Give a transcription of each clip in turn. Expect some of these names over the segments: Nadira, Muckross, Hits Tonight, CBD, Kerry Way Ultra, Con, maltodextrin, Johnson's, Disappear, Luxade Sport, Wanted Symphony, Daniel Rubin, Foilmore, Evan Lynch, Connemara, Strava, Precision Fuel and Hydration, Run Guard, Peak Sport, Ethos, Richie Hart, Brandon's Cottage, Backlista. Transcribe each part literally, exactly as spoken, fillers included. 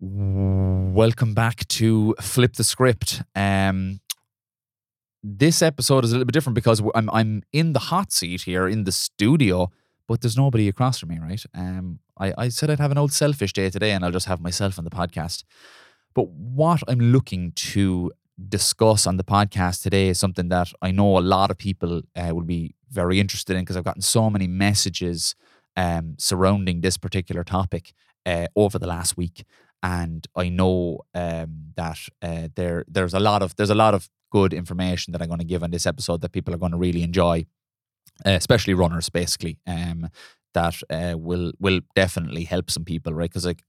Welcome back to Flip the Script. Um, this episode is a little bit different because I'm I'm in the hot seat here in the studio, but there's nobody across from me, right? Um, I, I said I'd have an old selfish day today and I'll just have myself on the podcast. But what I'm looking to discuss on the podcast today is something that I know a lot of people uh, will be very interested in because I've gotten so many messages um, surrounding this particular topic uh, over the last week. And I know um, that uh, there there's a lot of there's a lot of good information that I'm going to give on this episode that people are going to really enjoy, uh, especially runners, basically. Um, that uh, will will definitely help some people, right? Because like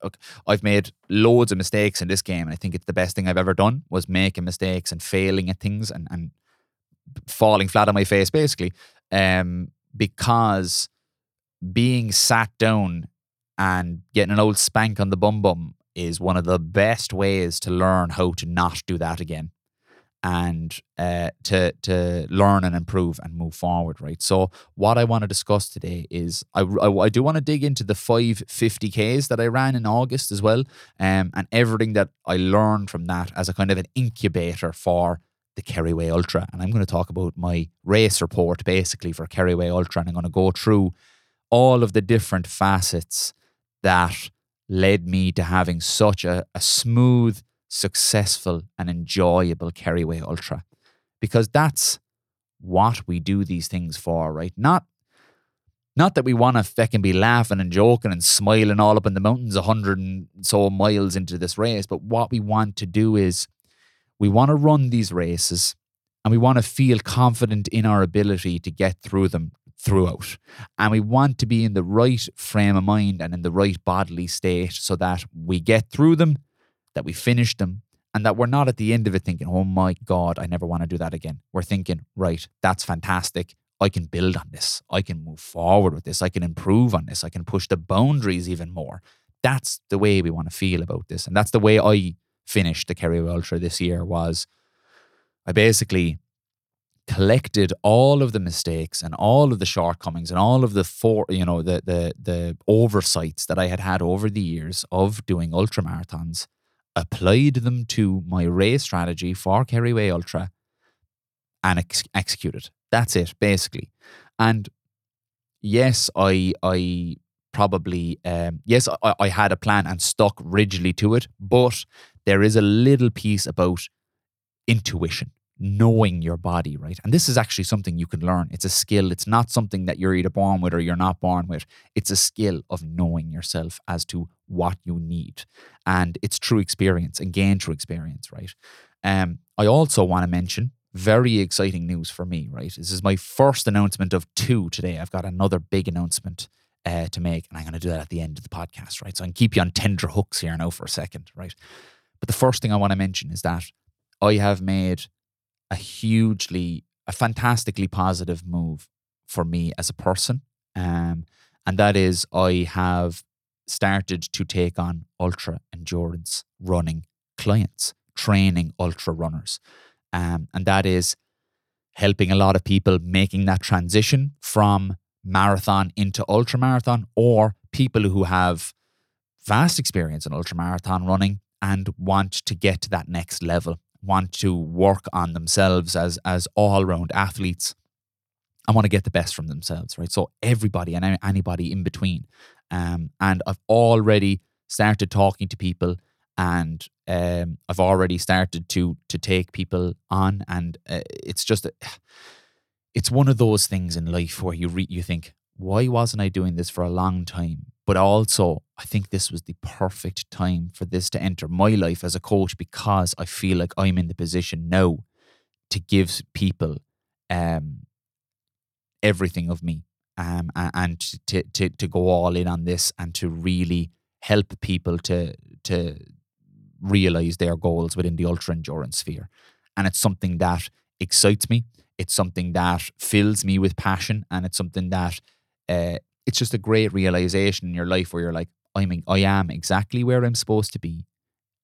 I've made loads of mistakes in this game, and I think it's the best thing I've ever done was making mistakes and failing at things and and falling flat on my face, basically. Um, because being sat down and getting an old spank on the bum bum is one of the best ways to learn how to not do that again and uh, to to learn and improve and move forward, right? So what I want to discuss today is, I, I, I do want to dig into the five fifty Ks that I ran in August as well, um, and everything that I learned from that as a kind of an incubator for the Kerry Way Ultra. And I'm going to talk about my race report, basically, for Kerry Way Ultra, and I'm going to go through all of the different facets that led me to having such a, a smooth, successful and enjoyable Kerry Way Ultra, because that's what we do these things for, right? Not not that we want to feckin' be laughing and joking and smiling all up in the mountains a hundred and so miles into this race, but what we want to do is we want to run these races and we want to feel confident in our ability to get through them throughout. And we want to be in the right frame of mind and in the right bodily state so that we get through them, that we finish them, and that we're not at the end of it thinking, oh my God, I never want to do that again. We're thinking, right, that's fantastic. I can build on this. I can move forward with this. I can improve on this. I can push the boundaries even more. That's the way we want to feel about this. And that's the way I finished the Kerry Way Ultra this year, was I basically collected all of the mistakes and all of the shortcomings and all of the for, you know, the the the oversights that I had had over the years of doing ultramarathons, applied them to my race strategy for Kerry Way Ultra, and ex- executed. That's it, basically. And yes, I I probably um, yes I, I had a plan and stuck rigidly to it, but there is a little piece about intuition, knowing your body, right? And this is actually something you can learn. It's a skill. It's not something that you're either born with or you're not born with. It's a skill of knowing yourself as to what you need. And it's true experience, and gain through experience, right? Um, I also want to mention very exciting news for me, right? This is my first announcement of two today. I've got another big announcement uh, to make, and I'm going to do that at the end of the podcast, right? So I can keep you on tender hooks here now for a second, right? But the first thing I want to mention is that I have made a hugely, a fantastically positive move for me as a person. Um, and that is, I have started to take on ultra endurance running clients, training ultra runners. Um, and that is helping a lot of people making that transition from marathon into ultra marathon, or people who have vast experience in ultra marathon running and want to get to that next level, want to work on themselves as as all-round athletes. I want to get the best from themselves, right? So everybody and anybody in between. Um, and I've already started talking to people, and um, I've already started to to take people on. And uh, it's just, a, it's one of those things in life where you re- you think, why wasn't I doing this for a long time? But also, I think this was the perfect time for this to enter my life as a coach, because I feel like I'm in the position now to give people um, everything of me, um, and to, to to go all in on this and to really help people to to realize their goals within the ultra endurance sphere. And it's something that excites me. It's something that fills me with passion, and it's something that uh, it's just a great realization in your life where you're like, I mean, I am exactly where I'm supposed to be,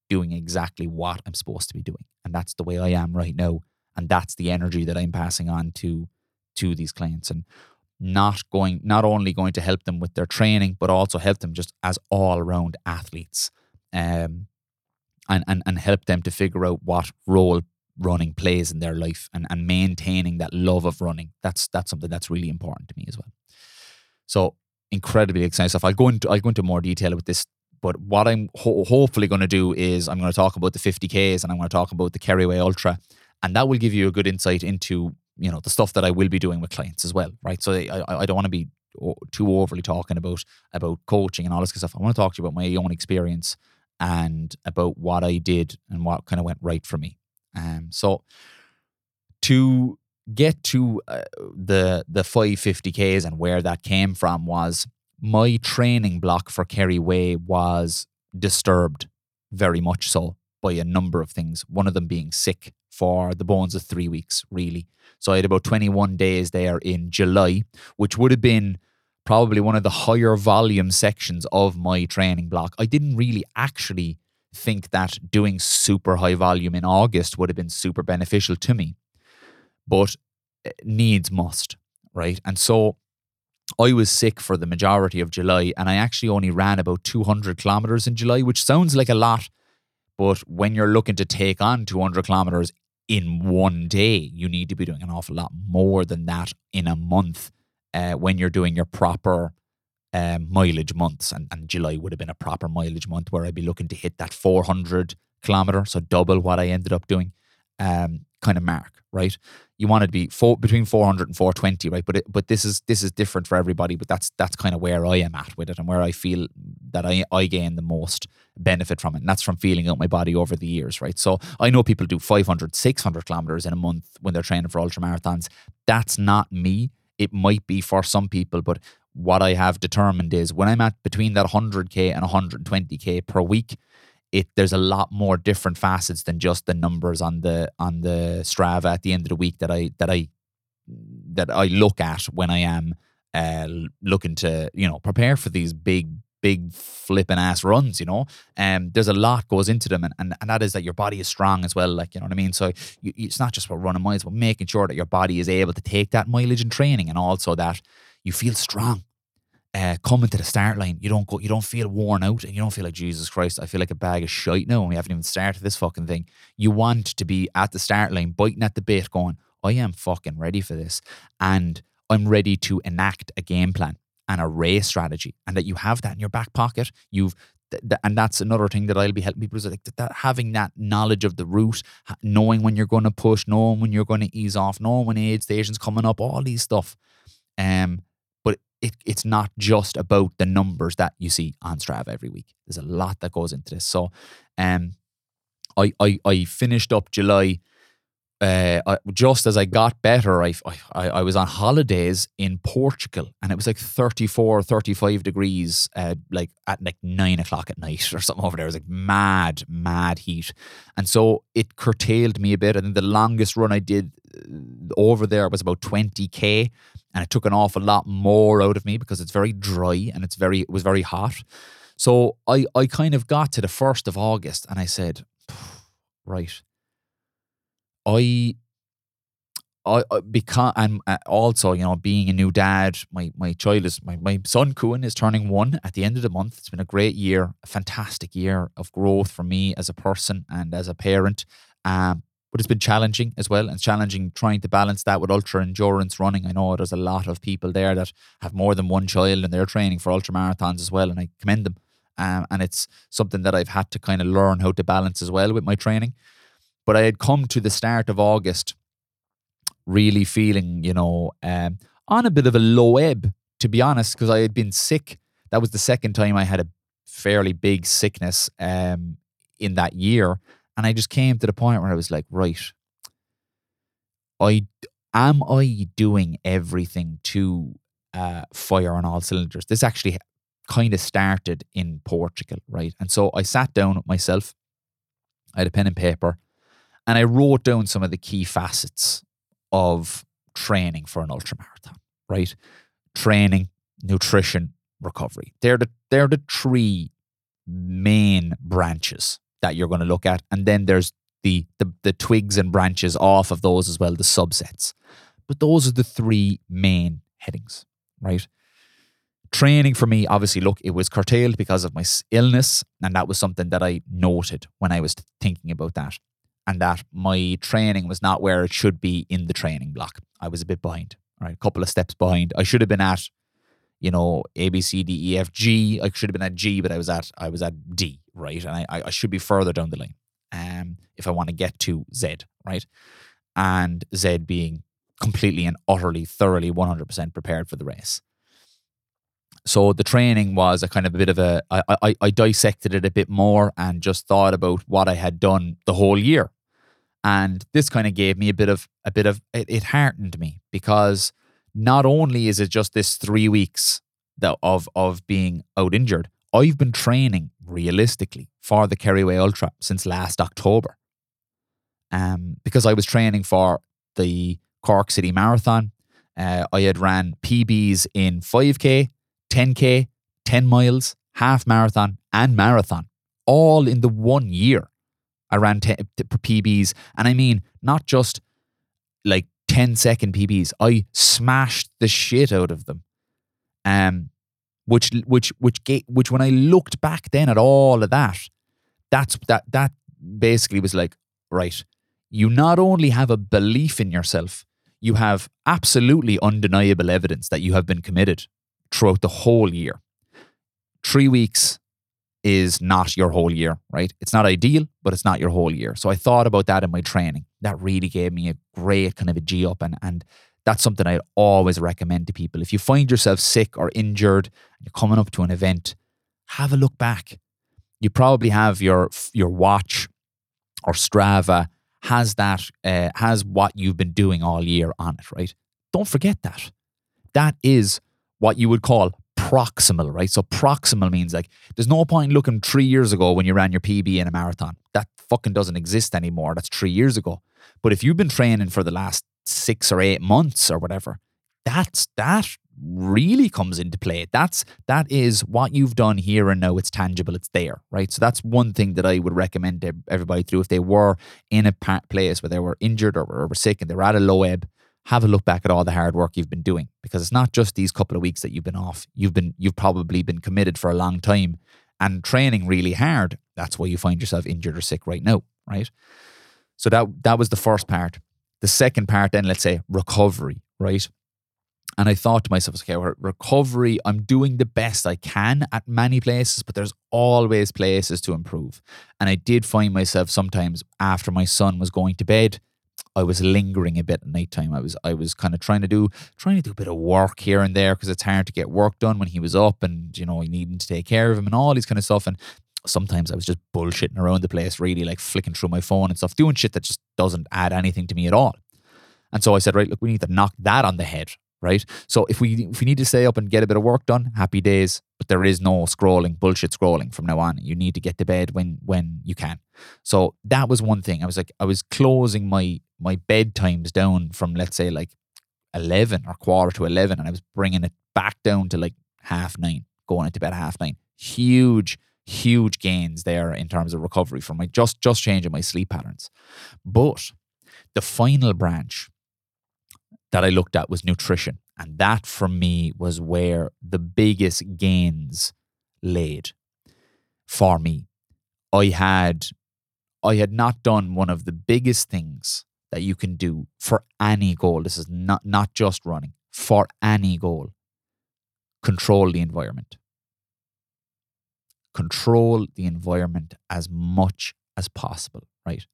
doing exactly what I'm supposed to be doing. And that's the way I am right now. And that's the energy that I'm passing on to, to these clients, and not going, not only going to help them with their training, but also help them just as all around athletes. Um, and, and, and help them to figure out what role running plays in their life, and, and maintaining that love of running. That's that's something that's really important to me as well. So incredibly exciting stuff. I'll go into I'll go into more detail with this, but what I'm ho- hopefully going to do is I'm going to talk about the fifty Ks and I'm going to talk about the Kerry Way Ultra, and that will give you a good insight into, you know, the stuff that I will be doing with clients as well, right? So I I don't want to be too overly talking about about coaching and all this kind of stuff. I want to talk to you about my own experience and about what I did and what kind of went right for me. Um, so to get to uh, the the five fifty Ks and where that came from was my training block for Kerry Way was disturbed very much so by a number of things. One of them being sick for the bones of three weeks, really. So I had about twenty-one days there in July, which would have been probably one of the higher volume sections of my training block. I didn't really actually think that doing super high volume in August would have been super beneficial to me, but needs must, right? And so I was sick for the majority of July, and I actually only ran about two hundred kilometers in July, which sounds like a lot, but when you're looking to take on two hundred kilometers in one day, you need to be doing an awful lot more than that in a month uh, when you're doing your proper Um, mileage months, and, and July would have been a proper mileage month where I'd be looking to hit that four hundred kilometer, so double what I ended up doing, um, kind of mark, right? You want it to be four, between four hundred and four twenty, right? But it, but this is this is different for everybody, but that's that's kind of where I am at with it and where I feel that I, I gain the most benefit from it, and that's from feeling out my body over the years, right? So I know people do five hundred, six hundred kilometers in a month when they're training for ultra marathons. That's not me. It might be for some people, but what I have determined is when I'm at between that one hundred K and one hundred twenty K per week, it there's a lot more different facets than just the numbers on the on the Strava at the end of the week that I that I that I look at when I am uh, looking to, you know, prepare for these big big flipping ass runs, you know. And um, there's a lot goes into them, and, and and that is that your body is strong as well, like, you know what I mean? So you, it's not just about running miles, but making sure that your body is able to take that mileage in training, and also that you feel strong uh, coming to the start line. You don't go, you don't feel worn out, and you don't feel like, Jesus Christ, I feel like a bag of shite now and we haven't even started this fucking thing. You want to be at the start line, biting at the bit, going, I am fucking ready for this, and I'm ready to enact a game plan and a race strategy, and that you have that in your back pocket. You've, th- th- and that's another thing that I'll be helping people is like that, that having that knowledge of the route, ha- knowing when you're going to push, knowing when you're going to ease off, knowing when aid station's coming up, all these stuff. Um, but it it's not just about the numbers that you see on Strava every week. There's a lot that goes into this. So, um, I I I finished up July. Uh, I, just as I got better, I, I I was on holidays in Portugal, and it was like thirty-four, thirty-five degrees, uh, like at like nine o'clock at night or something over there. It was like mad, mad heat, and so it curtailed me a bit. And the longest run I did over there was about twenty K, and it took an awful lot more out of me because it's very dry and it's very it was very hot. So I I kind of got to the first of August, and I said, right. I, I, I because and also, you know, being a new dad, my my child is my, my son Cohen is turning one at the end of the month. It's been a great year, a fantastic year of growth for me as a person and as a parent. Um, but it's been challenging as well, and challenging trying to balance that with ultra endurance running. I know there's a lot of people there that have more than one child and they're training for ultra marathons as well, and I commend them. Um, and it's something that I've had to kind of learn how to balance as well with my training. But I had come to the start of August really feeling, you know, um, on a bit of a low ebb, to be honest, because I had been sick. That was the second time I had a fairly big sickness um, in that year. And I just came to the point where I was like, right, I am I doing everything to uh, fire on all cylinders? This actually kind of started in Portugal, right? And so I sat down with myself. I had a pen and paper. And I wrote down some of the key facets of training for an ultramarathon, right? Training, nutrition, recovery. They're the, they're the three main branches that you're going to look at. And then there's the, the, the twigs and branches off of those as well, the subsets. But those are the three main headings, right? Training for me, obviously, look, it was curtailed because of my illness, and that was something that I noted when I was thinking about that, and that my training was not where it should be in the training block. I was a bit behind, right? A couple of steps behind. I should have been at, you know, A, B, C, D, E, F, G. I should have been at G, but I was at I was at D, right? And I, I should be further down the line um, if I want to get to Z, right? And Z being completely and utterly, thoroughly, one hundred percent prepared for the race. So the training was a kind of a bit of a, I, I, I dissected it a bit more and just thought about what I had done the whole year. And this kind of gave me a bit of, a bit of, it, it heartened me, because not only is it just this three weeks that of, of being out injured, I've been training realistically for the Kerry Way Ultra since last October. Um, because I was training for the Cork City Marathon. Uh, I had ran P Bs in five K, ten K, ten miles, half marathon and marathon, all in the one year. I ran P Bs, and I mean not just like ten second P Bs. I smashed the shit out of them. Um, which which which which when I looked back then at all of that, that's that that basically was like, right, you not only have a belief in yourself, you have absolutely undeniable evidence that you have been committed throughout the whole year. Three weeks is not your whole year, right? It's not ideal, but it's not your whole year. So I thought about that in my training. That really gave me a great kind of a G up, and, and that's something I always recommend to people. If you find yourself sick or injured, and you're coming up to an event, have a look back. You probably have your your watch or Strava has that uh, has what you've been doing all year on it, right? Don't forget that. That is what you would call proximal, right? So proximal means like there's no point looking three years ago when you ran your P B in a marathon. That fucking doesn't exist anymore. That's three years ago. But if you've been training for the last six or eight months or whatever, that's that really comes into play. That's that is what you've done here and now. It's tangible. It's there, right? So that's one thing that I would recommend to everybody through if they were in a place where they were injured or were sick and they were at a low ebb. Have a look back at all the hard work you've been doing, because it's not just these couple of weeks that you've been off. You've been, you've probably been committed for a long time and training really hard. That's why you find yourself injured or sick right now, right? So that, that was the first part. The second part then, let's say recovery, right? And I thought to myself, okay, recovery, I'm doing the best I can at many places, but there's always places to improve. And I did find myself sometimes after my son was going to bed, I was lingering a bit at night time. I was I was kind of trying to do trying to do a bit of work here and there, because it's hard to get work done when he was up and, you know, needing to take care of him and all these kind of stuff. And sometimes I was just bullshitting around the place, really, like flicking through my phone and stuff, doing shit that just doesn't add anything to me at all. And so I said, right, look, we need to knock that on the head, right? So if we if we need to stay up and get a bit of work done, happy days, but there is no scrolling, bullshit scrolling from now on. You need to get to bed when when you can. So that was one thing. I was like, I was closing my my bedtimes down from, let's say, like eleven or quarter to eleven, and I was bringing it back down to like half nine, going into bed at half nine. Huge, huge gains there in terms of recovery from my just just changing my sleep patterns. But the final branch that I looked at was nutrition. And that for me was where the biggest gains laid for me. I had, I had not done one of the biggest things that you can do for any goal. This is not, not just running, for any goal. Control the environment. Control the environment as much as possible, right?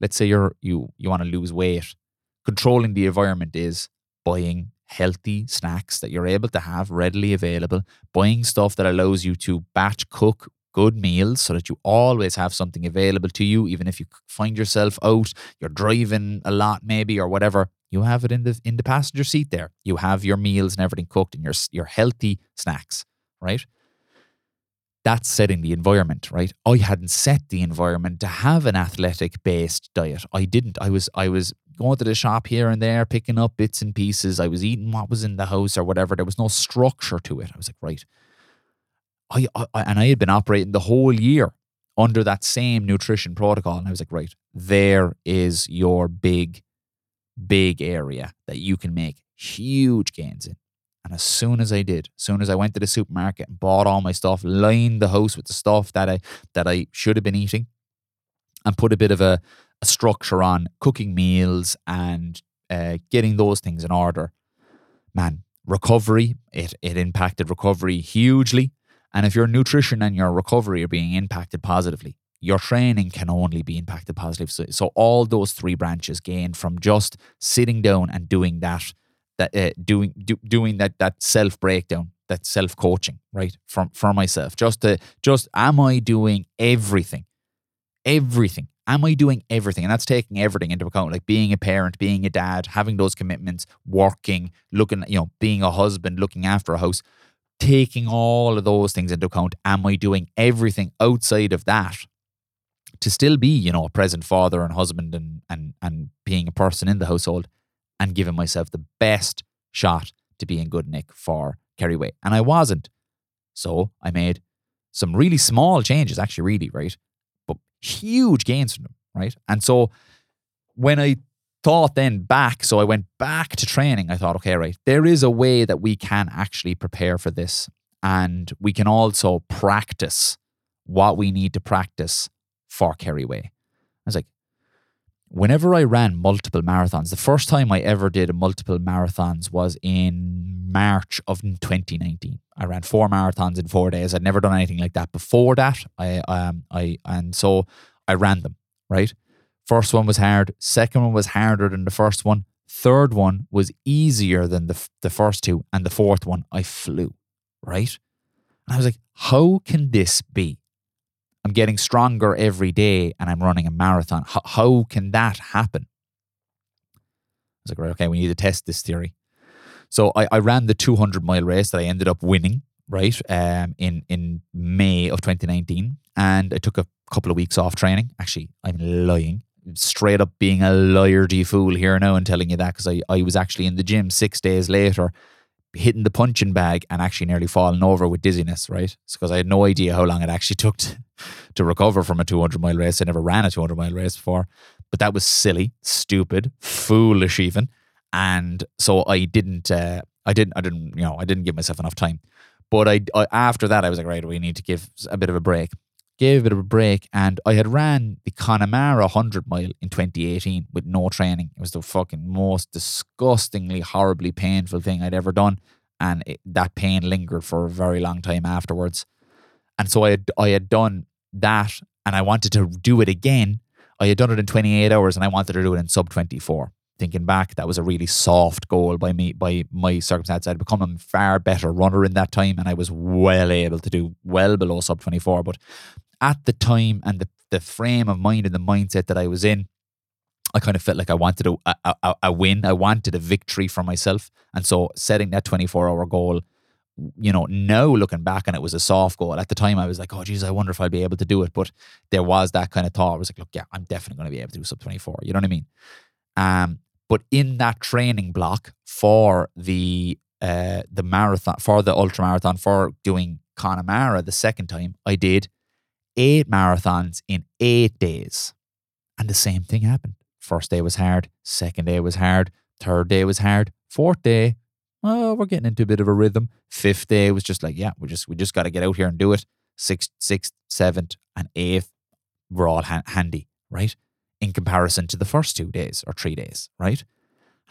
Let's say you're, you, you want to lose weight. Controlling the environment is buying healthy snacks that you're able to have readily available, buying stuff that allows you to batch cook good meals so that you always have something available to you. Even if you find yourself out, you're driving a lot maybe or whatever, you have it in the in the passenger seat there. You have your meals and everything cooked and your, your healthy snacks, right? That's setting the environment, right? I hadn't set the environment to have an athletic-based diet. I didn't. I was I was... going to the shop here and there, picking up bits and pieces. I was eating what was in the house or whatever. There was no structure to it. I was like, right. I, I and I had been operating the whole year under that same nutrition protocol. And I was like, right, there is your big, big area that you can make huge gains in. And as soon as I did, as soon as I went to the supermarket and bought all my stuff, lined the house with the stuff that I that I should have been eating, and put a bit of a, a structure on cooking meals and uh, getting those things in order, man, recovery, it it impacted recovery hugely. And if your nutrition and your recovery are being impacted positively, your training can only be impacted positively. So, so all those three branches gained from just sitting down and doing that, that uh, doing do, doing that that self breakdown, that self coaching, right? From for myself, just to just am I doing everything, everything? Am I doing everything? And that's taking everything into account, like being a parent, being a dad, having those commitments, working, looking, you know, being a husband, looking after a house. Taking all of those things into account, am I doing everything outside of that to still be, you know, a present father and husband and and and being a person in the household and giving myself the best shot to be in good nick for Kerry Way? And I wasn't. So I made some really small changes, actually, really, right? But huge gains from them, right? And so when I thought then back, so I went back to training. I thought, okay, right, there is a way that we can actually prepare for this, and we can also practice what we need to practice for Kerry Way. I was like, whenever I ran multiple marathons, the first time I ever did multiple marathons was in March of twenty nineteen. I ran four marathons in four days. I'd never done anything like that before that. I um I and so I ran them, right? First one was hard. Second one was harder than the first one. Third one was easier than the f- the first two. And the fourth one, I flew, right? And I was like, how can this be? I'm getting stronger every day and I'm running a marathon. H- how can that happen? I was like, right, okay, we need to test this theory. So I, I ran the two hundred mile race that I ended up winning, right, um, in, in May of twenty nineteen. And I took a couple of weeks off training. Actually, I'm lying. Straight up being a liardy fool here now and telling you that, because I, I was actually in the gym six days later hitting the punching bag and actually nearly falling over with dizziness, right? It's because I had no idea how long it actually took to, to recover from a two hundred mile race. I never ran a two hundred mile race before, but that was silly, stupid, foolish even. And so I didn't, uh, I didn't, I didn't, you know, I didn't give myself enough time. But I, I after that, I was like, right, we need to give a bit of a break. Gave a bit of a break, and I had ran the Connemara one hundred mile in twenty eighteen with no training. It was the fucking most disgustingly, horribly painful thing I'd ever done, and it, that pain lingered for a very long time afterwards. And so I had, I had done that, and I wanted to do it again. I had done it in twenty-eight hours, and I wanted to do it in sub twenty-four. Thinking back, that was a really soft goal by me, by my circumstance. I'd become a far better runner in that time, and I was well able to do well below sub twenty-four, but at the time and the, the frame of mind and the mindset that I was in, I kind of felt like I wanted a, a, a, a win. I wanted a victory for myself. And so setting that twenty-four hour goal, you know, now looking back, and it was a soft goal. At the time I was like, oh geez, I wonder if I'll be able to do it. But there was that kind of thought. I was like, look, yeah, I'm definitely going to be able to do sub twenty-four. You know what I mean? Um, but in that training block for the, uh, the marathon, for the ultra marathon, for doing Connemara the second time, I did eight marathons in eight days. And the same thing happened. First day was hard. Second day was hard. Third day was hard. Fourth day, oh, we're getting into a bit of a rhythm. Fifth day was just like, yeah, we just we just got to get out here and do it. Sixth, sixth, seventh, and eighth were all ha- handy, right? In comparison to the first two days or three days, right?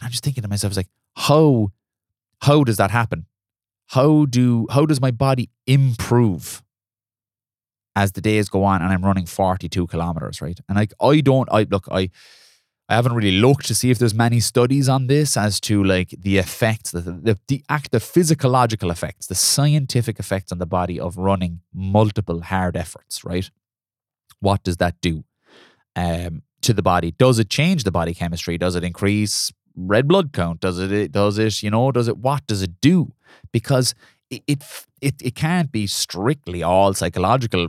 And I'm just thinking to myself, I was like, how, how does that happen? How do how does my body improve as the days go on? And I'm running forty-two kilometers, right? And like, I don't, I look, I, I haven't really looked to see if there's many studies on this as to like the effects, the, the, the act, the physiological effects, the scientific effects on the body of running multiple hard efforts, right? What does that do um, to the body? Does it change the body chemistry? Does it increase red blood count? Does it, does it, you know, does it, what does it do? Because It, it it it can't be strictly all psychological,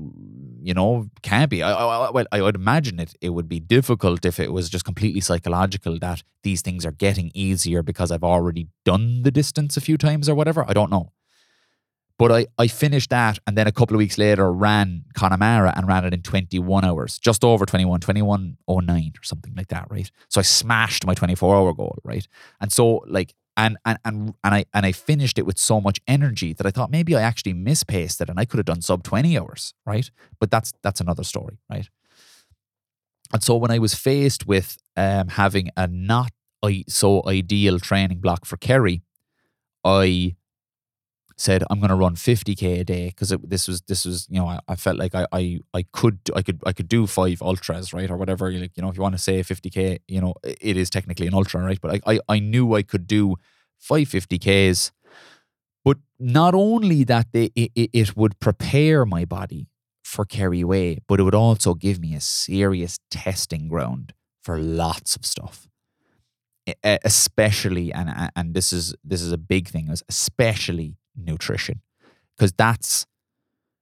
you know, can't be. I, I, well, I would imagine it, it would be difficult if it was just completely psychological that these things are getting easier because I've already done the distance a few times or whatever. I don't know. But I, I finished that, and then a couple of weeks later ran Connemara and ran it in twenty-one hours, just over twenty-one, twenty-one oh nine or something like that, right? So I smashed my twenty-four hour goal, right? And so like, And and and and I and I finished it with so much energy that I thought maybe I actually mispaced it and I could have done sub twenty hours, right? But that's that's another story, right? And so when I was faced with um, having a not so ideal training block for Kerry, I said I'm going to run fifty k a day because this was this was you know I, I felt like I, I I could I could I could do five ultras, right, or whatever, like, you know, if you want to say fifty k, you know, it is technically an ultra, right? But I I, I knew I could do five fifty k's, but not only that, they, it, it would prepare my body for Kerry Way, but it would also give me a serious testing ground for lots of stuff. Especially, and and this is this is a big thing, is especially nutrition, because that's,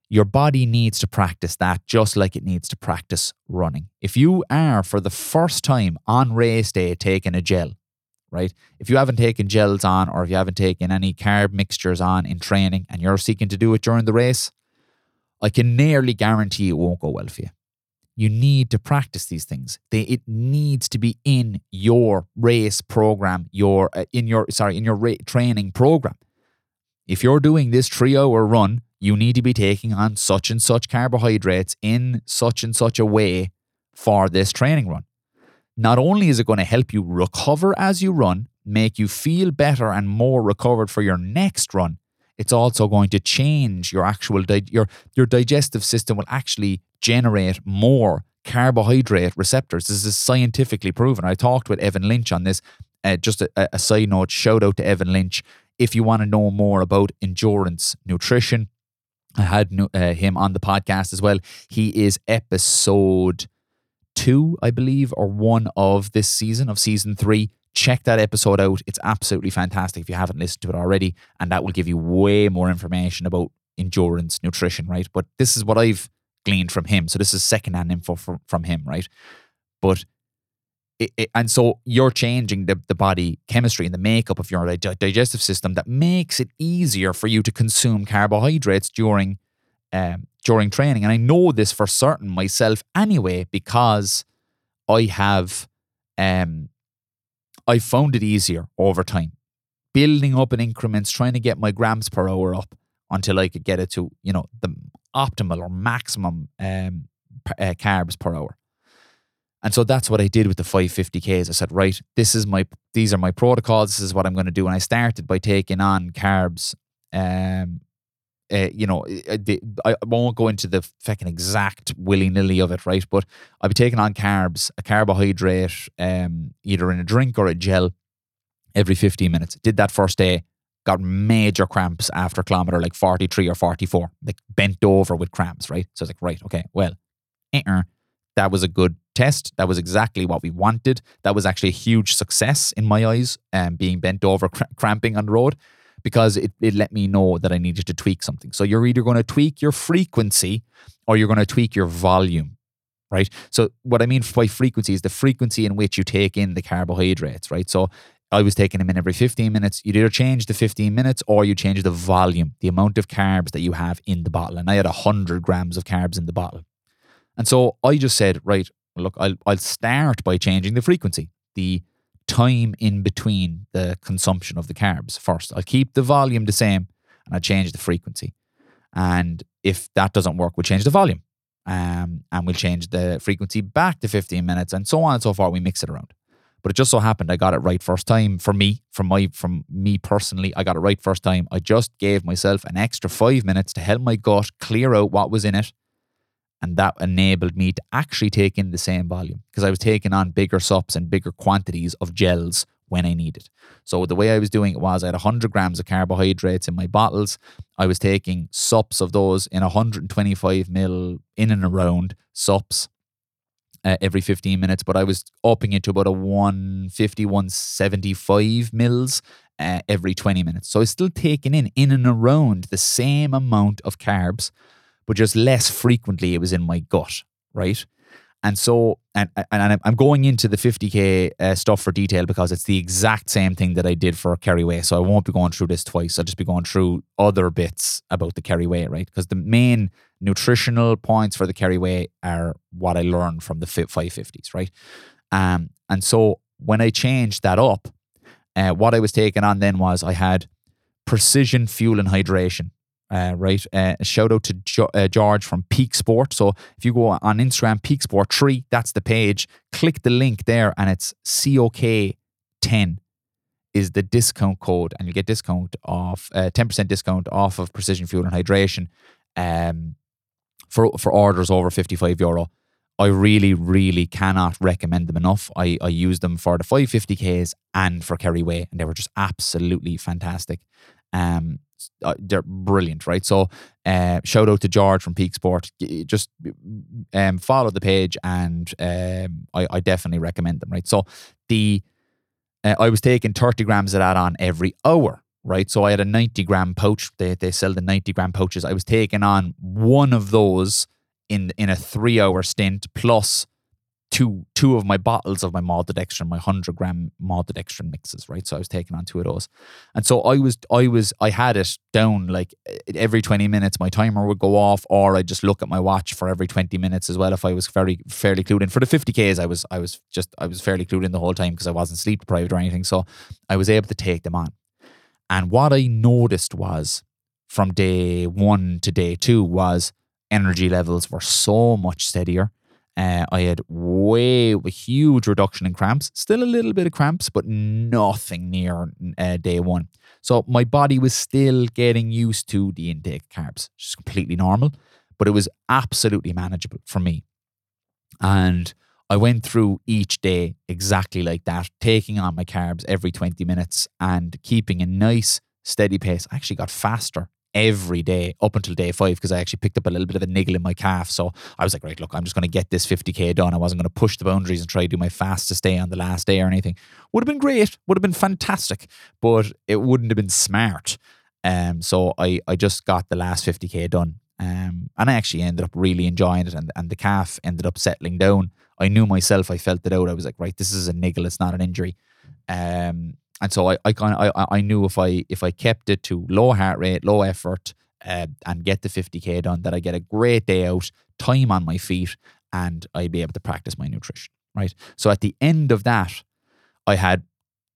your body needs to practice that just like it needs to practice running. If you are for the first time on race day taking a gel, right? If you haven't taken gels on, or if you haven't taken any carb mixtures on in training, and you're seeking to do it during the race, I can nearly guarantee it won't go well for you. You need to practice these things. They, it needs to be in your race program, your uh, in your sorry in your ra- training program. If you're doing this three-hour run, you need to be taking on such and such carbohydrates in such and such a way for this training run. Not only is it going to help you recover as you run, make you feel better and more recovered for your next run, it's also going to change your actual, di- your, your digestive system will actually generate more carbohydrate receptors. This is scientifically proven. I talked with Evan Lynch on this. Uh, just a, a side note, shout out to Evan Lynch. If you want to know more about endurance nutrition, I had uh, him on the podcast as well. He is episode two, I believe, or one of this season, of season three. Check that episode out. It's absolutely fantastic if you haven't listened to it already. And that will give you way more information about endurance nutrition, right? But this is what I've gleaned from him. So this is secondhand info from, from him, right? But It, it, and so you're changing the, the body chemistry and the makeup of your di- digestive system that makes it easier for you to consume carbohydrates during um, during training. And I know this for certain myself anyway, because I have um, I found it easier over time, building up in increments, trying to get my grams per hour up until I could get it to, you know, the optimal or maximum um, uh, carbs per hour. And so that's what I did with the five fifty k's. I said, right, this is my, these are my protocols. This is what I'm going to do. And I started by taking on carbs. Um, uh, you know, I, I won't go into the fucking exact willy-nilly of it, right? But I'll be taking on carbs, a carbohydrate, um, either in a drink or a gel, every fifteen minutes. Did that first day, got major cramps after kilometer like forty-three or forty-four, like bent over with cramps, right? So I was like, right, okay, well, uh-uh. That was a good test. That was exactly what we wanted. That was actually a huge success in my eyes, um, being bent over, cr- cramping on the road, because it, it let me know that I needed to tweak something. So you're either going to tweak your frequency or you're going to tweak your volume, right? So what I mean by frequency is the frequency in which you take in the carbohydrates, right? So I was taking them in every fifteen minutes. You'd either change the fifteen minutes or you change the volume, the amount of carbs that you have in the bottle. And I had one hundred grams of carbs in the bottle. And so I just said, right, look, I'll I'll start by changing the frequency, the time in between the consumption of the carbs first. I'll keep the volume the same and I'll change the frequency. And if that doesn't work, we'll change the volume. Um, and we'll change the frequency back to fifteen minutes and so on and so forth. We mix it around. But it just so happened I got it right first time for me, from my from me personally. I got it right first time. I just gave myself an extra five minutes to help my gut clear out what was in it. And that enabled me to actually take in the same volume, because I was taking on bigger sups and bigger quantities of gels when I needed. So the way I was doing it was, I had one hundred grams of carbohydrates in my bottles. I was taking sups of those in one hundred twenty-five mil in and around sups uh, every fifteen minutes. But I was upping it to about a one fifty, one seventy-five mils uh, every twenty minutes. So I was still taking in in and around the same amount of carbs, but just less frequently. It was in my gut, right? And so, and and I'm going into the fifty k uh, stuff for detail, because it's the exact same thing that I did for Kerry Way. So I won't be going through this twice. I'll just be going through other bits about the Kerry Way, right? Because the main nutritional points for the Kerry Way are what I learned from the five fifties, right? Um, and so when I changed that up, Uh, what I was taking on then was I had Precision Fuel and Hydration. Uh, right. Uh, shout out to jo- uh, George from Peak Sport. So if you go on Instagram, Peak Sport three, that's the page. Click the link there, and it's C O K ten is the discount code, and you get discount off uh, ten percent discount off of Precision Fuel and Hydration um, for for orders over fifty-five euro. I really, really cannot recommend them enough. I, I used them for the five fifty Ks and for Kerry Way, and they were just absolutely fantastic. Um, Uh, they're brilliant, right? So uh, shout out to George from Peak Sport. Just um, follow the page, and um, I, I definitely recommend them, right? So the uh, I was taking thirty grams of that on every hour, right? So I had a ninety gram pouch. They they sell the ninety gram pouches. I was taking on one of those in in a three hour stint, plus two two of my bottles of my maltodextrin, my one hundred gram maltodextrin mixes, right? So I was taking on two of those. And so I was, I was, I had it down like every twenty minutes, my timer would go off, or I just look at my watch for every twenty minutes as well, if I was very, fairly clued in. For the fifty Ks, I was, I was just, I was fairly clued in the whole time because I wasn't sleep deprived or anything. So I was able to take them on. And what I noticed was from day one to day two was energy levels were so much steadier. Uh, I had way a huge reduction in cramps, still a little bit of cramps, but nothing near uh, day one. So my body was still getting used to the intake of carbs, which is completely normal, but it was absolutely manageable for me. And I went through each day exactly like that, taking on my carbs every twenty minutes and keeping a nice steady pace. I actually got faster every day up until day five, because I actually picked up a little bit of a niggle in my calf. So I was like, right, look, I'm just going to get this fifty K done. I wasn't going to push the boundaries and try to do my fastest day on the last day or anything. Would have been great, would have been fantastic, but it wouldn't have been smart. Um, so I, I just got the last fifty K done. Um, and I actually ended up really enjoying it, and, and the calf ended up settling down. I knew myself, I felt it out. I was like, right, this is a niggle, it's not an injury. Um, And so I I, kind of, I I knew if I if I kept it to low heart rate, low effort, uh, and get the fifty K done, that I get a great day out, time on my feet, and I'd be able to practice my nutrition, right? So at the end of that, I had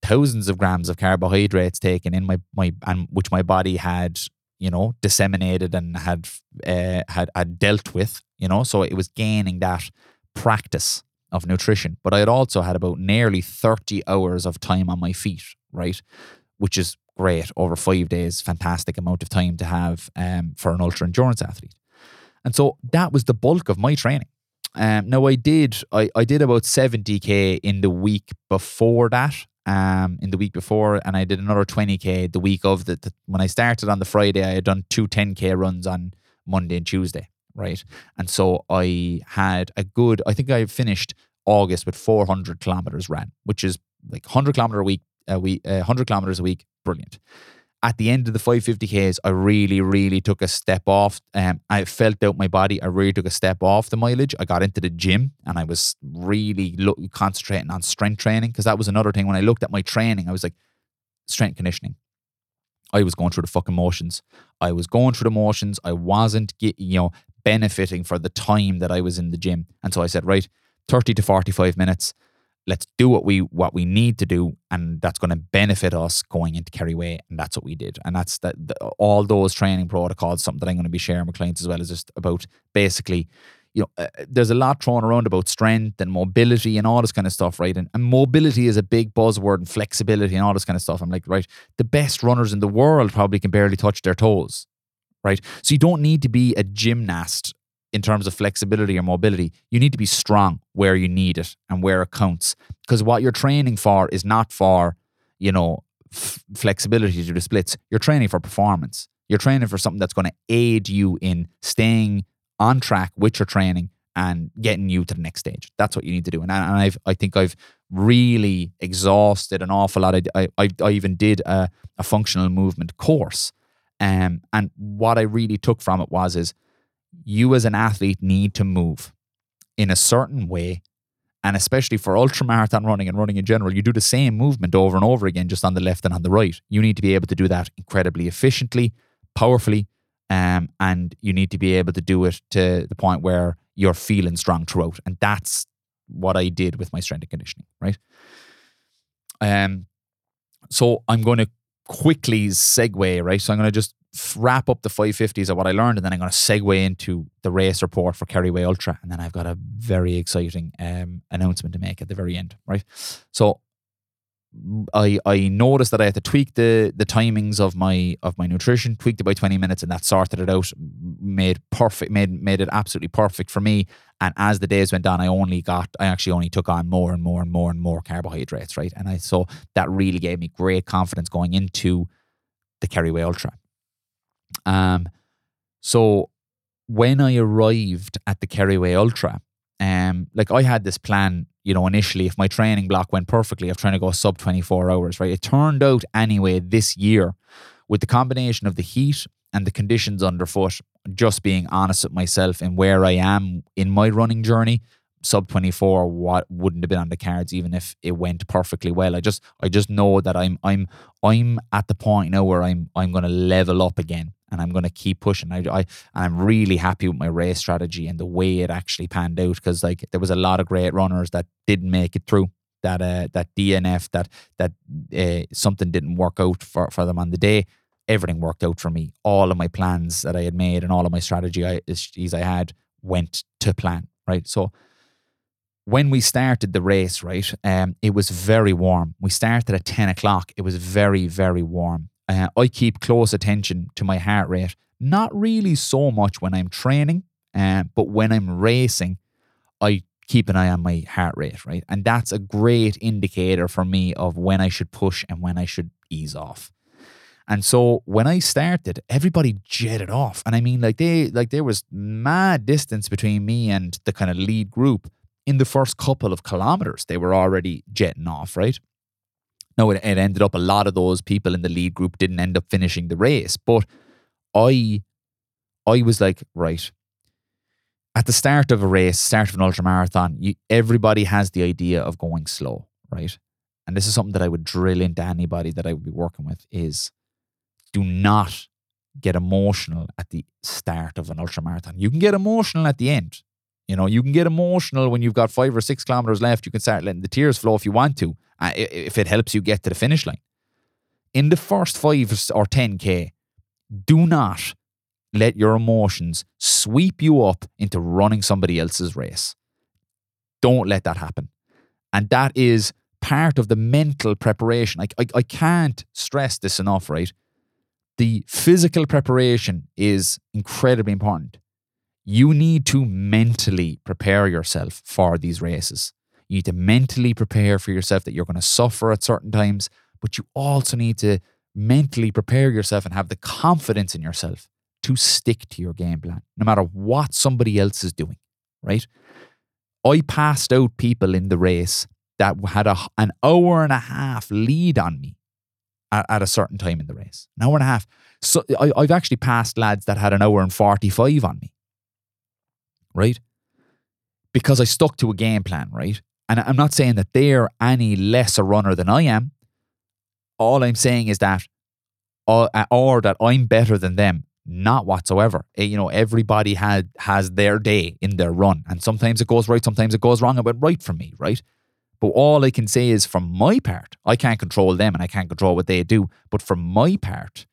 thousands of grams of carbohydrates taken in my my and which my body had, you know, disseminated and had uh, had had dealt with, you know. So it was gaining that practice of nutrition, but I had also had about nearly thirty hours of time on my feet, right? Which is great over five days, fantastic amount of time to have um, for an ultra endurance athlete. And so that was the bulk of my training. Um, now I did, I, I did about seventy K in the week before that, um, in the week before, and I did another twenty K the week of the, the when I started on the Friday, I had done two ten K runs on Monday and Tuesday. Right. And so I had a good, I think I finished August with four hundred kilometers ran, which is like one hundred kilometer a week, a week, uh, one hundred kilometers a week. Brilliant. At the end of the five fifty Ks, I really, really took a step off. Um, I felt out my body. I really took a step off the mileage. I got into the gym and I was really lo- concentrating on strength training, because that was another thing. When I looked at my training, I was like, strength conditioning. I was going through the fucking motions. I was going through the motions. I wasn't getting, you know, benefiting for the time that I was in the gym. And so I said, right, thirty to forty-five minutes, let's do what we what we need to do, and that's going to benefit us going into Kerry Way. And that's what we did, and that's that all those training protocols, something that I'm going to be sharing with clients as well, is just about basically, you know, uh, there's a lot thrown around about strength and mobility and all this kind of stuff, right? And, and mobility is a big buzzword, and flexibility and all this kind of stuff. I'm like, right, the best runners in the world probably can barely touch their toes, right? So you don't need to be a gymnast in terms of flexibility or mobility. You need to be strong where you need it and where it counts. Because what you're training for is not for, you know, f- flexibility to the splits. You're training for performance. You're training for something that's going to aid you in staying on track with your training and getting you to the next stage. That's what you need to do. And, and I've, I think I've really exhausted an awful lot. I, I, I even did a, a functional movement course. Um, and what I really took from it was, is you as an athlete need to move in a certain way. And especially for ultramarathon running and running in general, you do the same movement over and over again, just on the left and on the right. You need to be able to do that incredibly efficiently, powerfully, um, and you need to be able to do it to the point where you're feeling strong throughout. And that's what I did with my strength and conditioning, right? Um. So I'm going to quickly segue, right? So I'm going to just wrap up the five fifties of what I learned, and then I'm going to segue into the race report for Kerry Way Ultra. And then I've got a very exciting um, announcement to make at the very end, right? So I I noticed that I had to tweak the the timings of my of my nutrition, tweaked it by twenty minutes, and that sorted it out, made perfect, made made it absolutely perfect for me. And as the days went on, I only got, I actually only took on more and more and more and more carbohydrates, right? And I so that really gave me great confidence going into the Kerry Way Ultra. Um, so when I arrived at the Kerry Way Ultra, um, like I had this plan. You know, initially, if my training block went perfectly, I'm trying to go sub twenty-four hours, right? It turned out anyway this year, with the combination of the heat and the conditions underfoot, just being honest with myself and where I am in my running journey, sub twenty-four what wouldn't have been on the cards, even if it went perfectly well. I just, I just know that I'm, I'm, I'm at the point now where I'm, I'm going to level up again, and I'm going to keep pushing. I, I, I'm really happy with my race strategy and the way it actually panned out, because like there was a lot of great runners that didn't make it through, that uh, that D N F, that that uh, something didn't work out for, for them on the day. Everything worked out for me. All of my plans that I had made and all of my strategy I, I had went to plan, right? So when we started the race, right, um, it was very warm. We started at ten o'clock. It was very, very warm. Uh, I keep close attention to my heart rate, not really so much when I'm training, uh, but when I'm racing, I keep an eye on my heart rate, right? And that's a great indicator for me of when I should push and when I should ease off. And so when I started, everybody jetted off. And I mean, like they, like there was mad distance between me and the kind of lead group. In the first couple of kilometers, they were already jetting off, right? No, it, it ended up a lot of those people in the lead group didn't end up finishing the race. But I I was like, right, at the start of a race, start of an ultramarathon, you, everybody has the idea of going slow, right? And this is something that I would drill into anybody that I would be working with is do not get emotional at the start of an ultramarathon. You can get emotional at the end. You know, you can get emotional when you've got five or six kilometers left. You can start letting the tears flow if you want to, uh, if it helps you get to the finish line. In the first five or ten K, do not let your emotions sweep you up into running somebody else's race. Don't let that happen. And that is part of the mental preparation. I, I, I can't stress this enough, right? The physical preparation is incredibly important. You need to mentally prepare yourself for these races. You need to mentally prepare for yourself that you're going to suffer at certain times, but you also need to mentally prepare yourself and have the confidence in yourself to stick to your game plan, no matter what somebody else is doing, right? I passed out people in the race that had a, an hour and a half lead on me at, at a certain time in the race. An hour and a half. So I, I've actually passed lads that had an hour and forty-five on me. Right? Because I stuck to a game plan, right? And I'm not saying that they're any less a runner than I am. All I'm saying is that, or, or that I'm better than them. Not whatsoever. You know, everybody had has their day in their run. And sometimes it goes right, sometimes it goes wrong. It went right for me, right? But all I can say is from my part, I can't control them and I can't control what they do. But from my part,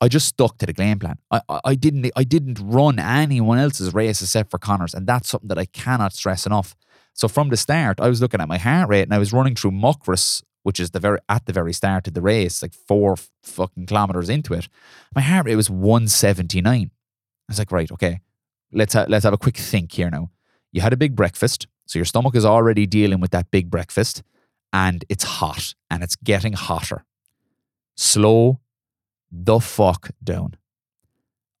I just stuck to the game plan. I, I, I didn't I didn't run anyone else's race except for Connor's, and that's something that I cannot stress enough. So from the start, I was looking at my heart rate, and I was running through Muckross, which is the very at the very start of the race, like four fucking kilometers into it. My heart rate was one seventy-nine. I was like, right, okay, let's ha- let's have a quick think here now. You had a big breakfast, so your stomach is already dealing with that big breakfast, and it's hot, and it's getting hotter. Slow the fuck down.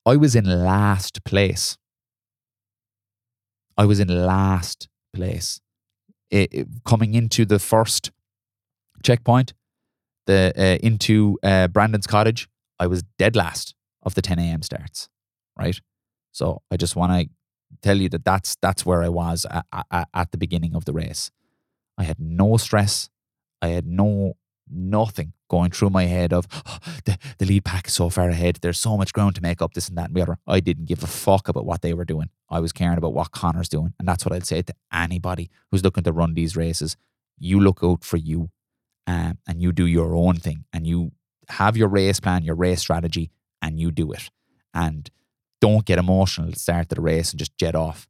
I was in last place. I was in last place. It, it, coming into the first checkpoint, the uh, into uh, Brandon's Cottage, I was dead last of the ten a.m. starts, right? So I just want to tell you that that's, that's where I was at, at, at the beginning of the race. I had no stress. I had no nothing going through my head of oh, the, the lead pack is so far ahead, there's so much ground to make up, this and that and the other. I didn't give a fuck about what they were doing. I was caring about what Connor's doing, and that's what I'd say to anybody who's looking to run these races. You look out for you um, and you do your own thing, and you have your race plan, your race strategy, and you do it. And don't get emotional at the start of the race and just jet off.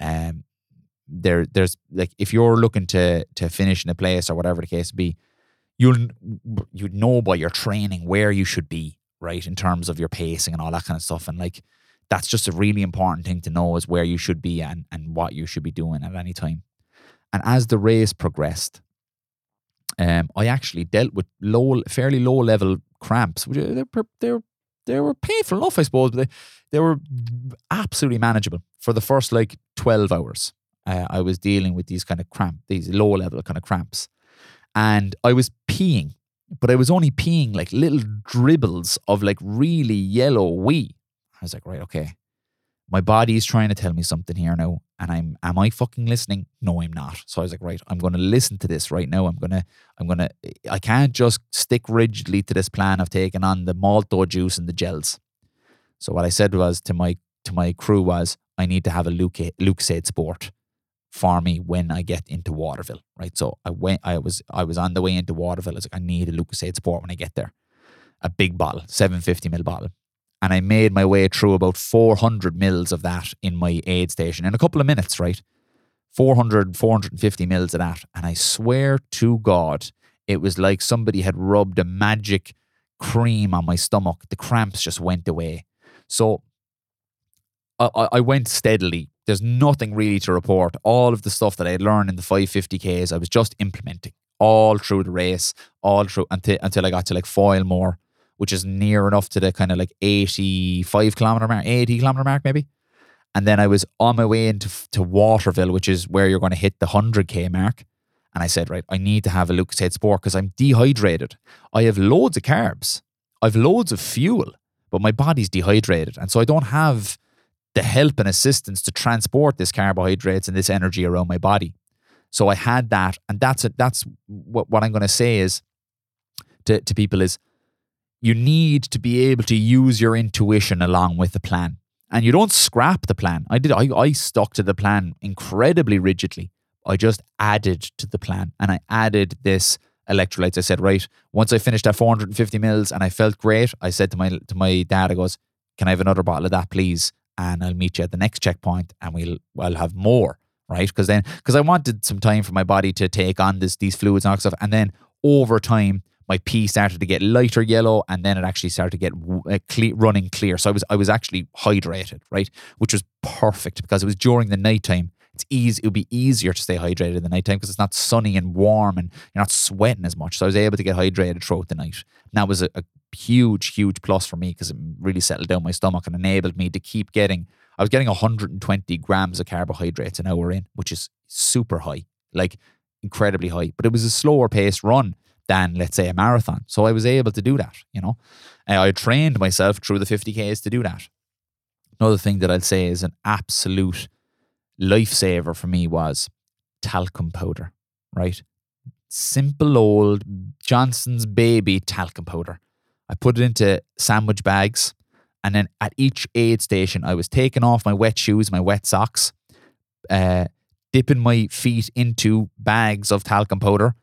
Um, there, there's like if you're looking to to finish in a place or whatever the case be, you'll you'd know by your training where you should be, right, in terms of your pacing and all that kind of stuff. And like that's just a really important thing to know, is where you should be and and what you should be doing at any time. And as the race progressed, um, I actually dealt with low, fairly low level cramps, which they're they're they were painful enough, I suppose, but they, they were absolutely manageable. For the first like twelve hours, uh, I was dealing with these kind of cramp, these low level kind of cramps. And I was peeing, but I was only peeing like little dribbles of like really yellow wee. I was like, right, okay, my body's trying to tell me something here now. And I'm, am I fucking listening? No, I'm not. So I was like, right, I'm going to listen to this right now. I'm going to, I'm going to, I can't just stick rigidly to this plan of taking on the malto juice and the gels. So what I said was to my, to my crew was, I need to have a Luxade Sport for me when I get into Waterville, right? So I went, I was, I was on the way into Waterville. I was like, I need a Luxade Sport when I get there. A big bottle, seven fifty milliliter bottle. And I made my way through about four hundred mils of that in my aid station in a couple of minutes, right? four hundred, four fifty mils of that. And I swear to God, it was like somebody had rubbed a magic cream on my stomach. The cramps just went away. So I, I went steadily. There's nothing really to report. All of the stuff that I had learned in the five fifty kays, I was just implementing all through the race, all through until, until I got to like Foilmore, which is near enough to the kind of like eighty-five kilometer mark, eighty kilometer mark maybe. And then I was on my way into to Waterville, which is where you're going to hit the one hundred k mark. And I said, right, I need to have a Luxade Sport because I'm dehydrated. I have loads of carbs. I've loads of fuel, but my body's dehydrated. And so I don't have the help and assistance to transport this carbohydrates and this energy around my body. So I had that. And that's it. That's what, what I'm going to say is to, to people is, you need to be able to use your intuition along with the plan. And you don't scrap the plan. I did. I, I stuck to the plan incredibly rigidly. I just added to the plan. And I added this electrolytes. I said, right, once I finished that four fifty mils and I felt great, I said to my to my dad, I goes, can I have another bottle of that, please? And I'll meet you at the next checkpoint and we'll I'll have more, right? Because then, because I wanted some time for my body to take on this these fluids and all that stuff. And then over time, my pee started to get lighter yellow, and then it actually started to get uh, clear, running clear. So I was I was actually hydrated, right? Which was perfect because it was during the nighttime. It's easy; it would be easier to stay hydrated in the nighttime because it's not sunny and warm, and you're not sweating as much. So I was able to get hydrated throughout the night. And that was a, a huge, huge plus for me because it really settled down my stomach and enabled me to keep getting. I was getting one hundred twenty grams of carbohydrates an hour in, which is super high, like incredibly high. But it was a slower paced run than, let's say, a marathon. So I was able to do that, you know. I trained myself through the fifty kays to do that. Another thing that I'll say is an absolute lifesaver for me was talcum powder, right? Simple old Johnson's baby talcum powder. I put it into sandwich bags, and then at each aid station, I was taking off my wet shoes, my wet socks, uh, dipping my feet into bags of talcum powder,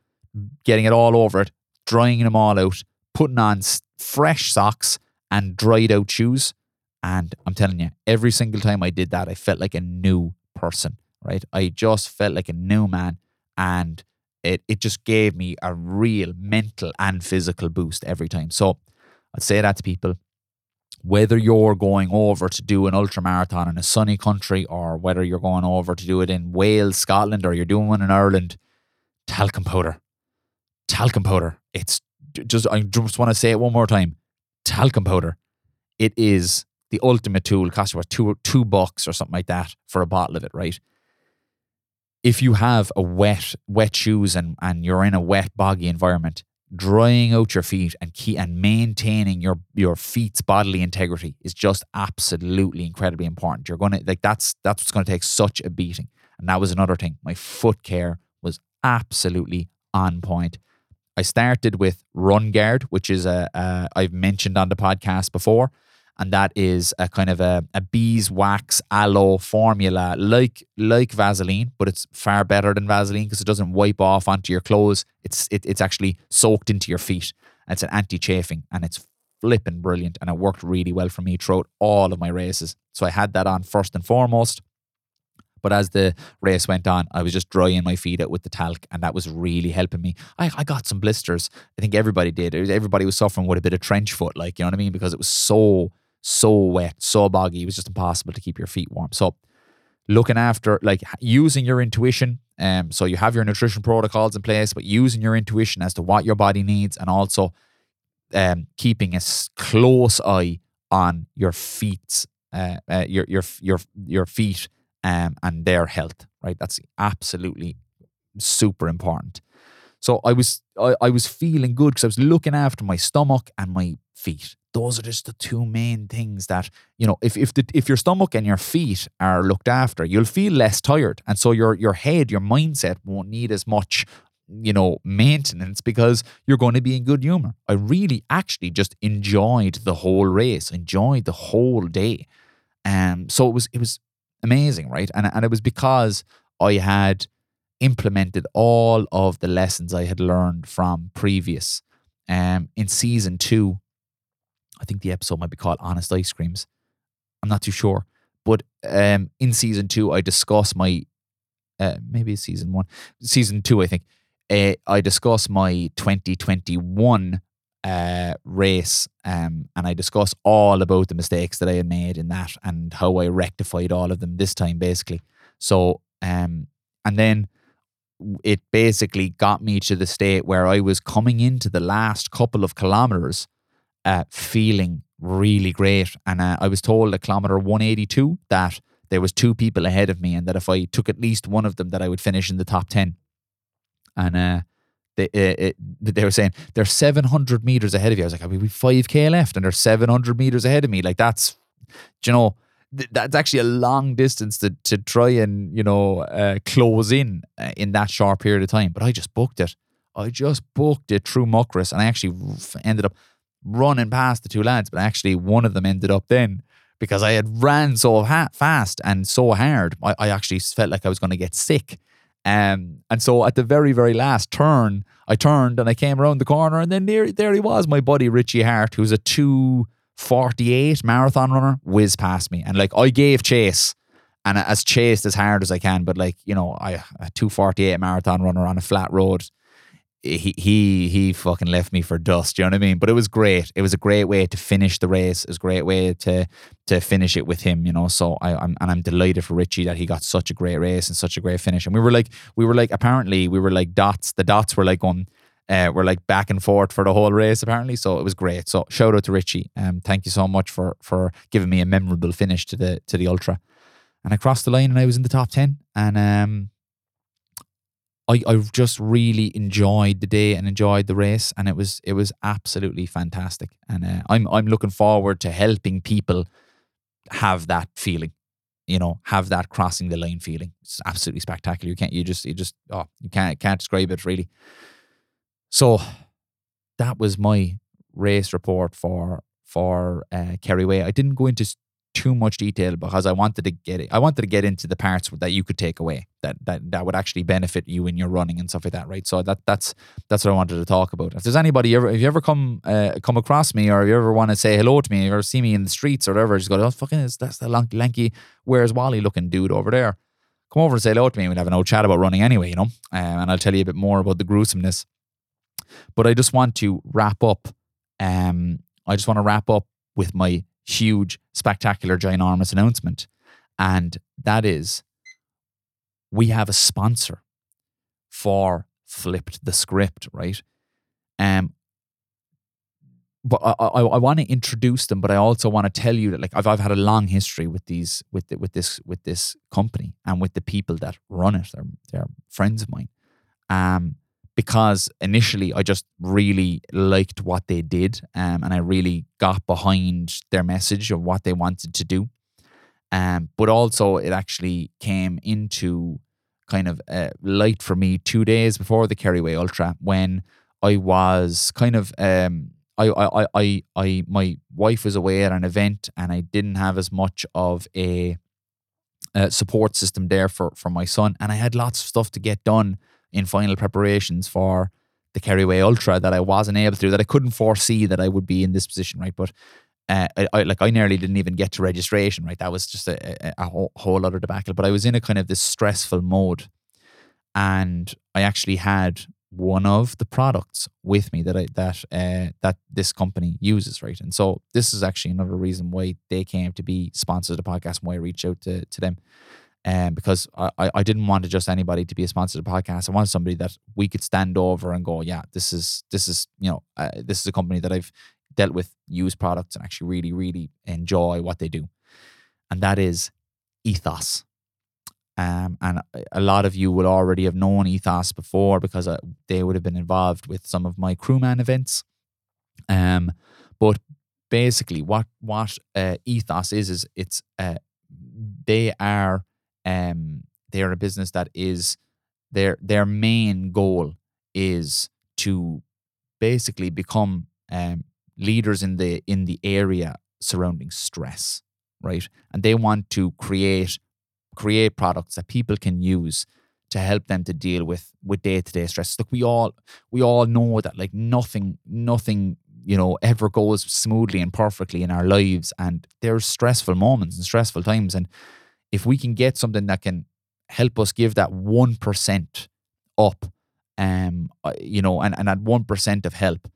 getting it all over it, drying them all out, putting on fresh socks and dried out shoes. And I'm telling you, every single time I did that, I felt like a new person, right? I just felt like a new man. And it, it just gave me a real mental and physical boost every time. So I'd say that to people, whether you're going over to do an ultra marathon in a sunny country, or whether you're going over to do it in Wales, Scotland, or you're doing one in Ireland, talcum powder. Talcum powder. It's just, I just want to say it one more time. Talcum powder. It is the ultimate tool. It costs you about two, two bucks or something like that for a bottle of it, right? If you have a wet, wet shoes and, and you're in a wet, boggy environment, drying out your feet and key and maintaining your, your feet's bodily integrity is just absolutely incredibly important. You're going to, like, that's, that's what's going to take such a beating. And that was another thing. My foot care was absolutely on point. I started with Run Guard, which is a, a I've mentioned on the podcast before, and that is a kind of a, a beeswax aloe formula, like like Vaseline, but it's far better than Vaseline because it doesn't wipe off onto your clothes. It's it, it's actually soaked into your feet. And it's an anti-chafing, and it's flipping brilliant, and it worked really well for me throughout all of my races. So I had that on first and foremost. But as the race went on, I was just drying my feet out with the talc, and that was really helping me. I, I got some blisters. I think everybody did. Everybody was suffering with a bit of trench foot, like, you know what I mean? Because it was so, so wet, so boggy. It was just impossible to keep your feet warm. So looking after, like, using your intuition. Um, so you have your nutrition protocols in place, but using your intuition as to what your body needs, and also um, keeping a close eye on your feet, uh, uh, your, your, your, your feet, Um, and their health, right? That's absolutely super important. So I was I, I was feeling good because I was looking after my stomach and my feet. Those are just the two main things that, you know, if if the, if your stomach and your feet are looked after, you'll feel less tired. And so your your head, your mindset won't need as much, you know, maintenance, because you're going to be in good humor. I really actually just enjoyed the whole race, enjoyed the whole day. Um, so it was it was amazing, right? And and it was because I had implemented all of the lessons I had learned from previous. Um, in season two, I think the episode might be called Honest Ice Creams. I'm not too sure. But um, in season two, I discuss my, uh, maybe season one, season two, I think, uh, I discuss my twenty twenty-one Uh, race, um, and I discuss all about the mistakes that I had made in that and how I rectified all of them this time, basically. So, um, and then it basically got me to the state where I was coming into the last couple of kilometers uh, feeling really great. And uh, I was told at kilometer one eighty-two that there was two people ahead of me, and that if I took at least one of them, that I would finish in the top ten. And uh They, uh, it, they were saying they're seven hundred meters ahead of you. I was like, I mean, we have five k left and they're seven hundred meters ahead of me. Like, that's, you know, th- that's actually a long distance to to try and, you know, uh, close in uh, in that short period of time. But I just booked it. I just booked it through Muckross, and I actually ended up running past the two lads. But actually, one of them ended up then, because I had ran so ha- fast and so hard. I, I actually felt like I was going to get sick. Um, and so at the very, very last turn, I turned and I came around the corner, and then there, there he was, my buddy Richie Hart, who's a two forty-eight marathon runner, whizzed past me. And like, I gave chase, and I, as chased as hard as I can, but like, you know, I, a two forty-eight marathon runner on a flat road, he, he, he fucking left me for dust. You know what I mean? But it was great. It was a great way to finish the race. It was a great way to, to finish it with him, you know? So I, I'm, and I'm delighted for Richie that he got such a great race and such a great finish. And we were like, we were like, apparently we were like dots, the dots were like going, uh, we're like back and forth for the whole race apparently. So it was great. So shout out to Richie. Um, thank you so much for, for giving me a memorable finish to the, to the ultra. And I crossed the line and I was in the top ten, and, um, I, I just really enjoyed the day and enjoyed the race, and it was it was absolutely fantastic. And uh, I'm I'm looking forward to helping people have that feeling, you know, have that crossing the line feeling. It's absolutely spectacular. You can't you just you just oh you can't can't describe it really. So that was my race report for for uh, Kerry Way. I didn't go into too much detail because I wanted to get it. I wanted to get into the parts that you could take away that that that would actually benefit you in your running and stuff like that, right? So that that's that's what I wanted to talk about. If there's anybody ever, if you ever come uh, come across me, or if you ever want to say hello to me, or see me in the streets or whatever, just go, oh fucking, is that's the lanky, lanky where's Wally looking dude over there? Come over and say hello to me. We'll have an old chat about running anyway, you know, um, and I'll tell you a bit more about the gruesomeness. But I just want to wrap up. Um, I just want to wrap up with my huge, spectacular, ginormous announcement. And that is, we have a sponsor for Flipped the Script, right? Um, but I I, I want to introduce them, but I also want to tell you that, like, I've I've had a long history with these with the, with this with this company and with the people that run it. They're they're friends of mine. Um, because initially I just really liked what they did, um, and I really got behind their message of what they wanted to do. Um, but also it actually came into kind of uh, light for me two days before the Kerry Way Ultra, when I was kind of, um, I, I, I, I, my wife was away at an event, and I didn't have as much of a uh, support system there for, for my son. And I had lots of stuff to get done in final preparations for the Kerry Way Ultra that I wasn't able to do, that I couldn't foresee that I would be in this position, right? But uh, I, I, like I nearly didn't even get to registration, right? That was just a, a, a whole, whole other debacle. But I was in a kind of this stressful mode, and I actually had one of the products with me that I, that uh, that this company uses, right? And so this is actually another reason why they came to be sponsored the podcast and why I reached out to, to them. Um, because I, I didn't want to just anybody to be a sponsor of the podcast. I wanted somebody that we could stand over and go, yeah, this is, this is, you know, uh, this is a company that I've dealt with, use products, and actually really, really enjoy what they do. And that is Ethos. Um, and a lot of you will already have known Ethos before, because uh, they would have been involved with some of my crewman events. Um, but basically what, what uh, Ethos is, is it's, uh, they are, um, they are a business that is, their, their main goal is to basically become um, leaders in the, in the area surrounding stress, right? And they want to create create products that people can use to help them to deal with with day-to-day stress. Look, we all we all know that like nothing nothing you know ever goes smoothly and perfectly in our lives, and there's stressful moments and stressful times. And if we can get something that can help us give that one percent up, um you know and, and at one percent of help,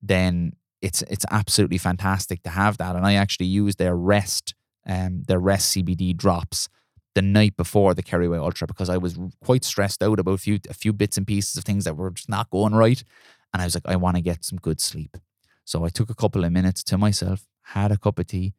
then it's it's absolutely fantastic to have that. And I actually use their rest um their rest C B D drops the night before the Kerry Way Ultra, because I was quite stressed out about a few, a few bits and pieces of things that were just not going right. And I was like, I want to get some good sleep. So I took a couple of minutes to myself, had a cup of tea,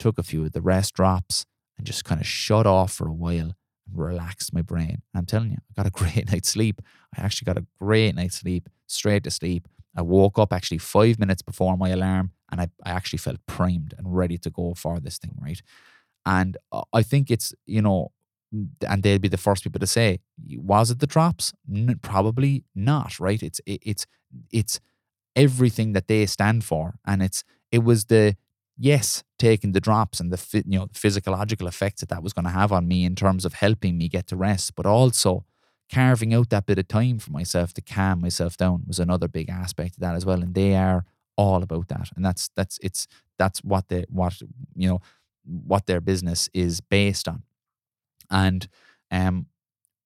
took a few of the rest drops, and just kind of shut off for a while and relaxed my brain. And I'm telling you, I got a great night's sleep. I actually got a great night's sleep, straight to sleep. I woke up actually five minutes before my alarm, and I, I actually felt primed and ready to go for this thing, right? And I think it's, you know, and they'd be the first people to say, was it the drops? N- probably not, right? It's it, it's it's everything that they stand for, and it's it was the yes taking the drops and the you know the physiological effects that that was going to have on me in terms of helping me get to rest, but also carving out that bit of time for myself to calm myself down was another big aspect of that as well. And they are all about that, and that's that's it's that's what they what you know. what their business is based on. And um,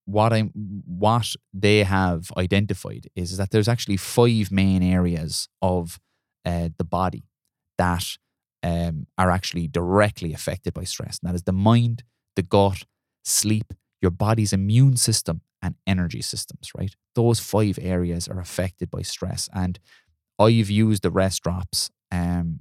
what I what they have identified is that there's actually five main areas of uh, the body that um, are actually directly affected by stress. And that is the mind, the gut, sleep, your body's immune system, and energy systems, right? Those five areas are affected by stress. And I've used the rest drops um,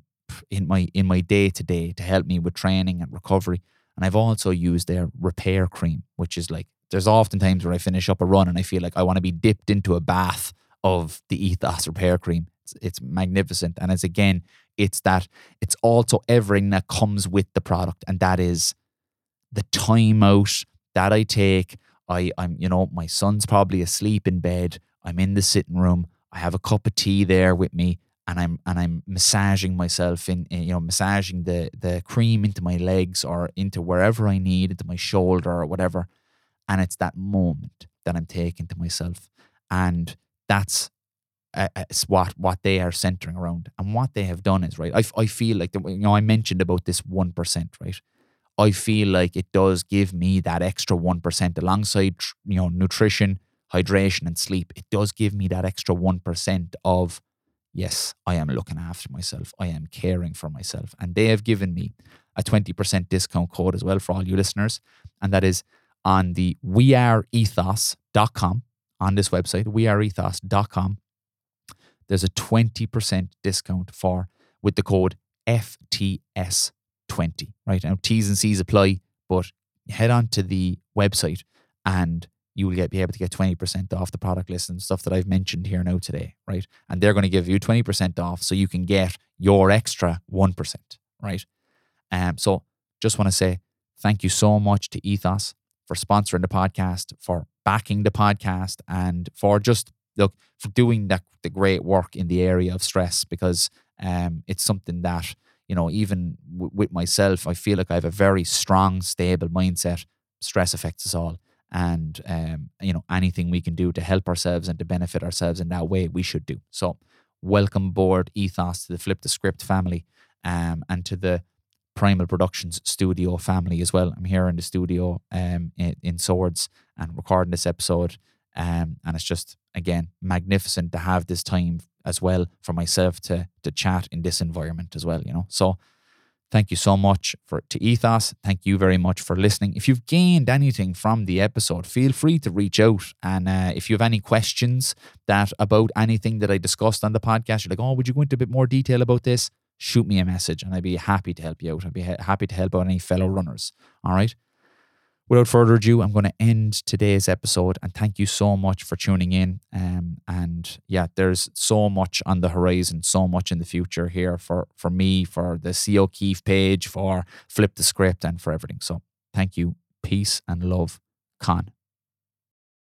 in my in my day to day to help me with training and recovery. And I've also used their repair cream, which is like, there's often times where I finish up a run and I feel like I want to be dipped into a bath of the Ethos repair cream. It's, it's magnificent. And it's again, it's that it's also everything that comes with the product, and that is the time out that I take. I I'm you know my son's probably asleep in bed. I'm in the sitting room. I have a cup of tea there with me. And I'm and I'm massaging myself in, in, you know, massaging the the cream into my legs or into wherever I need, into my shoulder or whatever. And it's that moment that I'm taking to myself, and that's uh, what what they are centering around. And what they have done is right. I, I feel like the, you know I mentioned about this one percent, right? I feel like it does give me that extra one percent alongside you know nutrition, hydration, and sleep. It does give me that extra one percent of, yes, I am looking after myself. I am caring for myself. And they have given me a twenty percent discount code as well for all you listeners. And that is on the we are ethos dot com, on this website, we are ethos dot com. There's a twenty percent discount for with the code F T S twenty, right? Now, T's and C's apply, but head on to the website and you will get, be able to get twenty percent off the product list and stuff that I've mentioned here now today, right? And they're going to give you twenty percent off so you can get your extra one percent, right? Um, so just want to say thank you so much to Ethos for sponsoring the podcast, for backing the podcast, and for just, look, for doing that, the great work in the area of stress, because Um, it's something that, you know, even w- with myself, I feel like I have a very strong, stable mindset. Stress affects us all. And, um, you know, anything we can do to help ourselves and to benefit ourselves in that way, we should do. So welcome board Ethos to the Flip the Script family, um, and to the Primal Productions studio family as well. I'm here in the studio um, in, in Swords and recording this episode. Um, and it's just, again, magnificent to have this time as well for myself to to chat in this environment as well, you know. So thank you so much for to Ethos. Thank you very much for listening. If you've gained anything from the episode, feel free to reach out. And uh, if you have any questions that about anything that I discussed on the podcast, you're like, oh, would you go into a bit more detail about this? Shoot me a message and I'd be happy to help you out. I'd be ha- happy to help out any fellow runners. All right. Without further ado, I'm going to end today's episode, and thank you so much for tuning in. Um, and yeah, there's so much on the horizon, so much in the future here for, for me, for the C. O'Keefe page, for Flip the Script, and for everything. So thank you. Peace and love. Con.